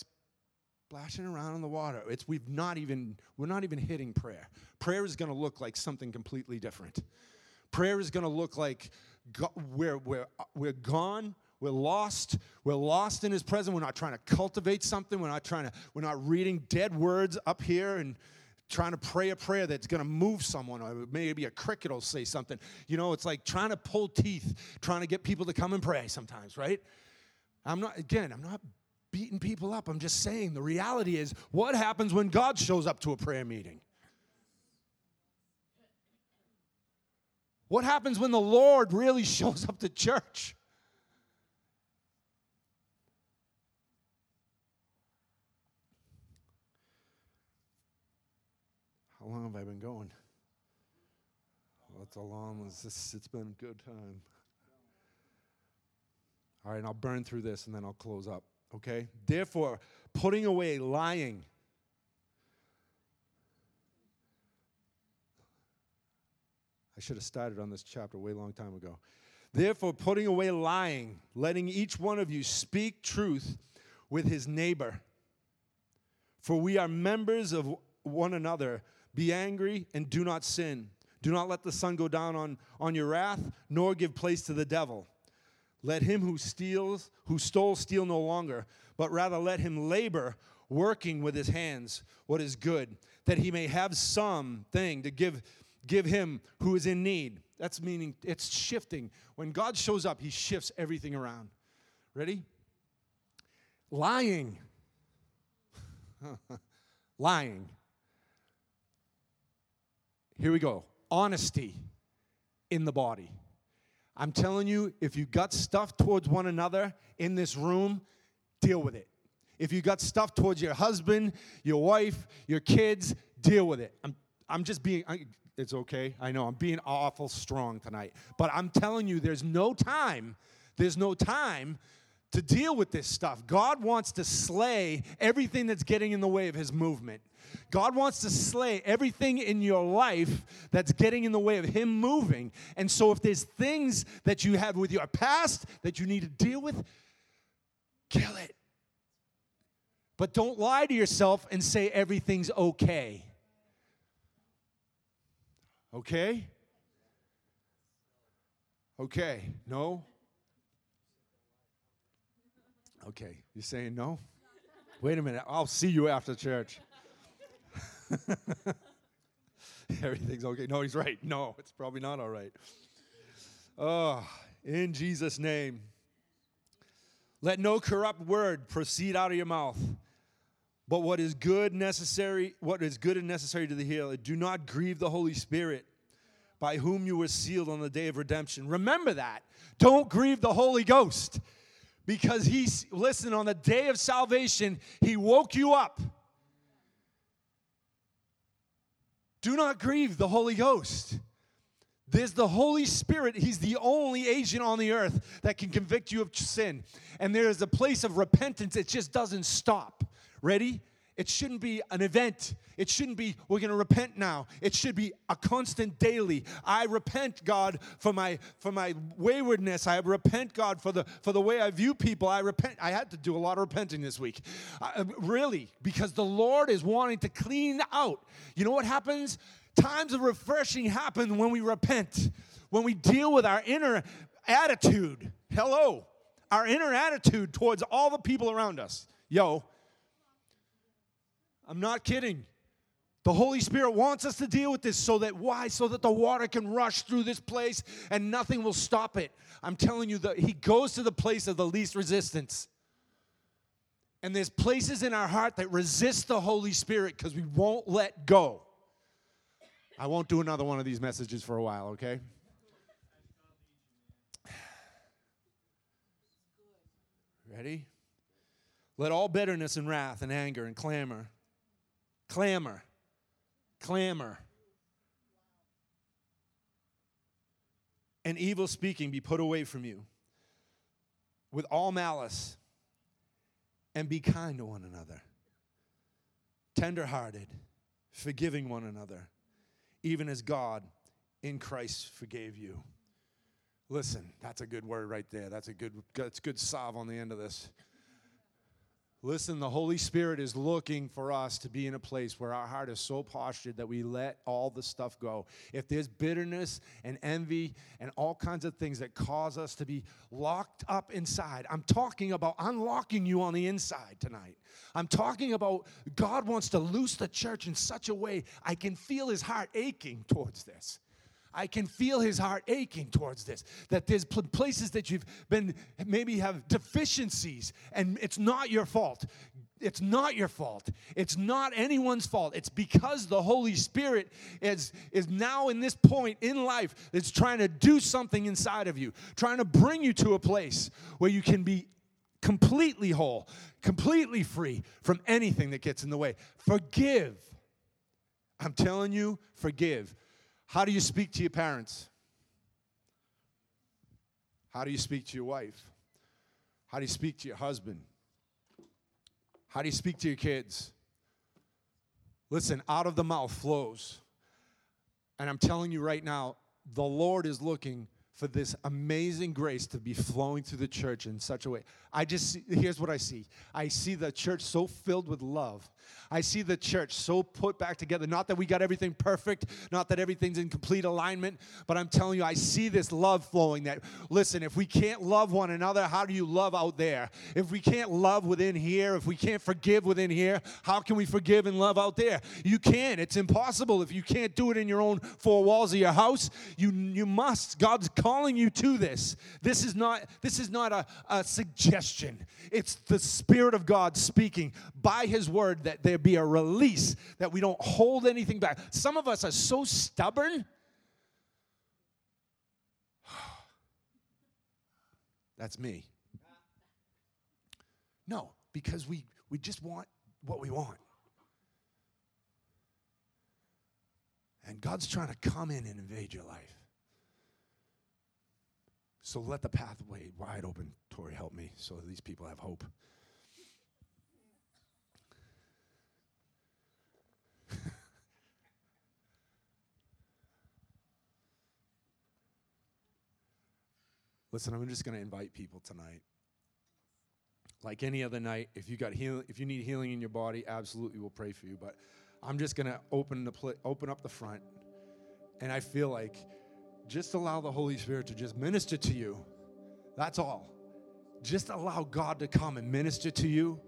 splashing around in the water. It's we've not even, we're not even hitting prayer. Prayer is going to look like something completely different. Prayer is going to look like go- we're, we're, we're gone, we're lost, we're lost in his presence. We're not trying to cultivate something. We're not trying to, we're not reading dead words up here and trying to pray a prayer that's going to move someone, or maybe a cricket will say something. You know, it's like trying to pull teeth, trying to get people to come and pray sometimes, right? I'm not, again, I'm not beating people up. I'm just saying the reality is what happens when God shows up to a prayer meeting? What happens when the Lord really shows up to church? How long have I been going? Well, it's a long, it's, just, it's been a good time. All right, I'll burn through this and then I'll close up, okay? Therefore, putting away lying. I should have started on this chapter way long time ago. Therefore, putting away lying, letting each one of you speak truth with his neighbor. For we are members of one another. Be angry and do not sin. Do not let the sun go down on, on your wrath, nor give place to the devil. Let him who steals, who stole, steal no longer, but rather let him labor, working with his hands what is good, that he may have something to give give him who is in need. That's meaning it's shifting. When God shows up, he shifts everything around. Ready? Lying. Lying. Here we go. Honesty in the body. I'm telling you, if you got stuff towards one another in this room, deal with it. If you got stuff towards your husband, your wife, your kids, deal with it. I'm I'm just being, I, it's okay. I know I'm being awful strong tonight. But I'm telling you, there's no time, there's no time to deal with this stuff. God wants to slay everything that's getting in the way of his movement. God wants to slay everything in your life that's getting in the way of him moving. And so if there's things that you have with your past that you need to deal with, kill it. But don't lie to yourself and say everything's okay. Okay? Okay. No? Okay. You're saying no? Wait a minute. I'll see you after church. Everything's okay. No, he's right. No, it's probably not all right. Oh, in Jesus' name. Let no corrupt word proceed out of your mouth. But what is good necessary, what is good and necessary to the healer, do not grieve the Holy Spirit, by whom you were sealed on the day of redemption. Remember that. Don't grieve the Holy Ghost, because he, listen, on the day of salvation, he woke you up. Do not grieve the Holy Ghost. There's the Holy Spirit. He's the only agent on the earth that can convict you of sin. And there is a place of repentance. It just doesn't stop. Ready? It shouldn't be an event. It shouldn't be, we're going to repent now. It should be a constant daily. I repent, God, for my for my waywardness. I repent, God, for the for the way I view people. I repent. I had to do a lot of repenting this week. I, really, because the Lord is wanting to clean out. You know what happens? Times of refreshing happen when we repent, when we deal with our inner attitude. Hello. Our inner attitude towards all the people around us. Yo. I'm not kidding. The Holy Spirit wants us to deal with this so that, why? So that the water can rush through this place and nothing will stop it. I'm telling you, that he goes to the place of the least resistance. And there's places in our heart that resist the Holy Spirit because we won't let go. I won't do another one of these messages for a while, okay? Ready? Let all bitterness and wrath and anger and clamor. Clamor. Clamor. And evil speaking be put away from you with all malice, and be kind to one another, tenderhearted, forgiving one another, even as God in Christ forgave you. Listen, that's a good word right there. That's a good that's good salve on the end of this. Listen, the Holy Spirit is looking for us to be in a place where our heart is so postured that we let all the stuff go. If there's bitterness and envy and all kinds of things that cause us to be locked up inside, I'm talking about unlocking you on the inside tonight. I'm talking about God wants to loose the church in such a way I can feel his heart aching towards this. I can feel his heart aching towards this, that there's pl- places that you've been, maybe have deficiencies, and it's not your fault. It's not your fault. It's not anyone's fault. It's because the Holy Spirit is, is now in this point in life that's trying to do something inside of you, trying to bring you to a place where you can be completely whole, completely free from anything that gets in the way. Forgive. I'm telling you, forgive. How do you speak to your parents? How do you speak to your wife? How do you speak to your husband? How do you speak to your kids? Listen, out of the mouth flows. And I'm telling you right now, the Lord is looking for this amazing grace to be flowing through the church in such a way. I just, see, here's what I see. I see the church so filled with love. I see the church so put back together. Not that we got everything perfect, not that everything's in complete alignment, but I'm telling you, I see this love flowing that, listen, if we can't love one another, how do you love out there? If we can't love within here, if we can't forgive within here, how can we forgive and love out there? You can't. It's impossible. If you can't do it in your own four walls of your house, you you must. God's calling you to this. This is not, this is not a, a suggestion. It's the Spirit of God speaking by His Word that there be a release, that we don't hold anything back. Some of us are so stubborn. That's me. No, because we, we just want what we want. And God's trying to come in and invade your life. So let the pathway wide open, Tori, help me, so that these people have hope. Listen, I'm just going to invite people tonight. Like any other night, if you got heal, if you need healing in your body, absolutely we'll pray for you. But I'm just going to open the pl- open up the front, and I feel like just allow the Holy Spirit to just minister to you. That's all. Just allow God to come and minister to you.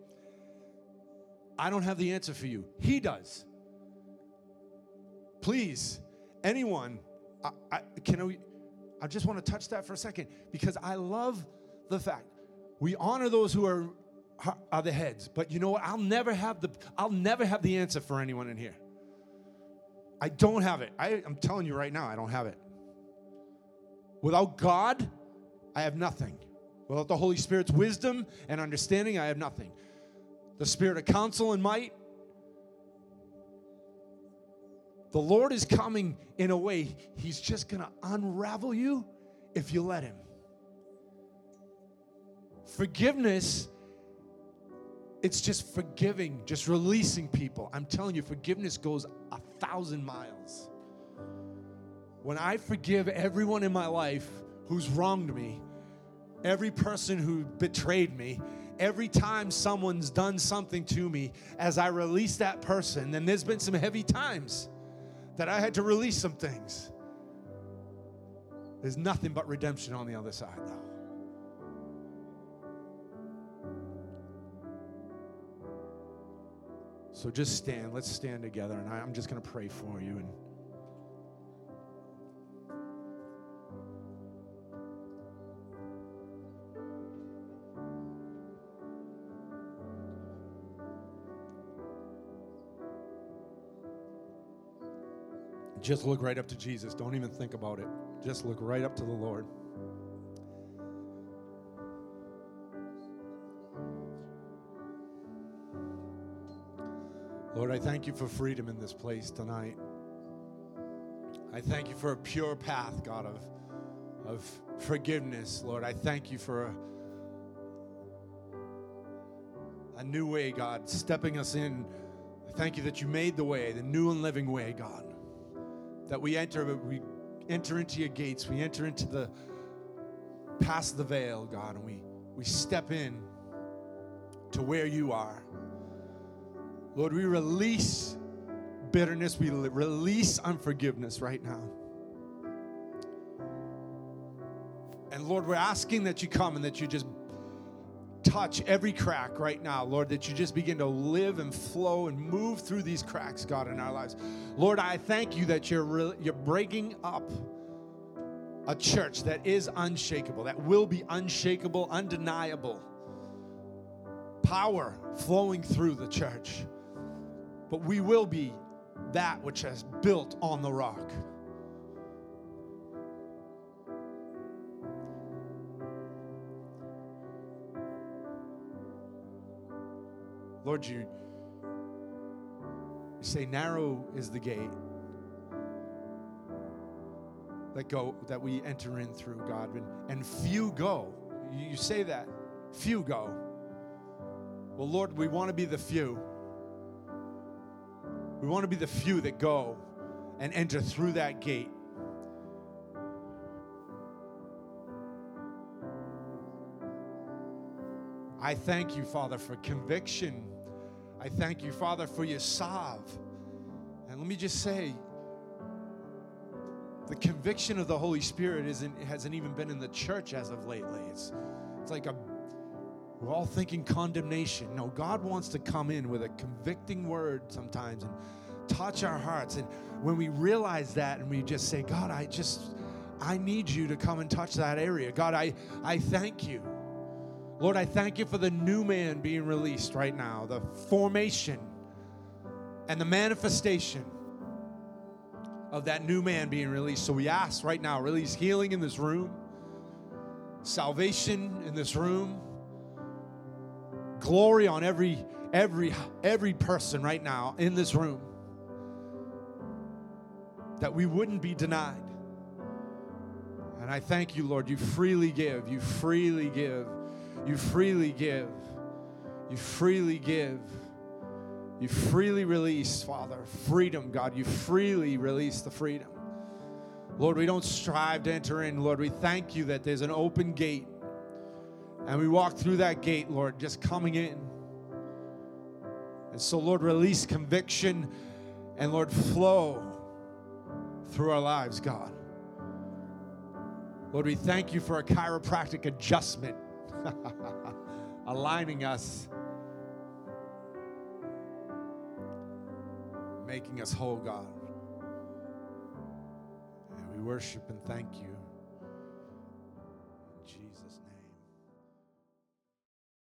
I don't have the answer for you. He does. Please, anyone, I, I, can we, I just want to touch that for a second, because I love the fact we honor those who are, are the heads. But you know what? I'll never have the I'll never have the answer for anyone in here. I don't have it. I, I'm telling you right now, I don't have it. Without God, I have nothing. Without the Holy Spirit's wisdom and understanding, I have nothing. The Spirit of counsel and might. The Lord is coming in a way. He's just going to unravel you if you let Him. Forgiveness, it's just forgiving, just releasing people. I'm telling you, forgiveness goes a thousand miles. When I forgive everyone in my life who's wronged me, every person who betrayed me, every time someone's done something to me, as I release that person, then there's been some heavy times that I had to release some things. There's nothing but redemption on the other side, though. So just stand. Let's stand together, and I, I'm just going to pray for you. And just look right up to Jesus. Don't even think about it. Just look right up to the Lord. Lord, I thank you for freedom in this place tonight. I thank you for a pure path, God, of, of forgiveness, Lord. I thank you for a, a new way, God, stepping us in. I thank you that you made the way, the new and living way, God. That we enter, we enter into your gates. We enter into the, past the veil, God, and we, we step in to where you are. Lord, we release bitterness. We release unforgiveness right now. And Lord, we're asking that you come and that you just touch every crack right now, Lord, that you just begin to live and flow and move through these cracks, God, in our lives. Lord, I thank you that you're re- you're breaking up a church that is unshakable, that will be unshakable, undeniable. Power flowing through the church. But we will be that which has built on the rock. Lord, you, you say narrow is the gate that go that we enter in through, God, and, and few go. You, you say that. Few go. Well, Lord, we want to be the few. We want to be the few that go and enter through that gate. I thank you, Father, for conviction. I thank you, Father, for your salve. And let me just say, the conviction of the Holy Spirit isn't hasn't even been in the church as of lately. It's it's like a we're all thinking condemnation. No, God wants to come in with a convicting word sometimes and touch our hearts. And when we realize that and we just say, God, I just I need you to come and touch that area. God, I, I thank you. Lord, I thank you for the new man being released right now, the formation and the manifestation of that new man being released. So we ask right now, release healing in this room, salvation in this room, glory on every every every person right now in this room, that we wouldn't be denied. And I thank you, Lord, you freely give, you freely give, you freely give, you freely give. You freely release, Father, freedom, God. You freely release the freedom. Lord, we don't strive to enter in. Lord, we thank you that there's an open gate. And we walk through that gate, Lord, just coming in. And so, Lord, release conviction and, Lord, flow through our lives, God. Lord, we thank you for a chiropractic adjustment, aligning us, making us whole, God. And we worship and thank you.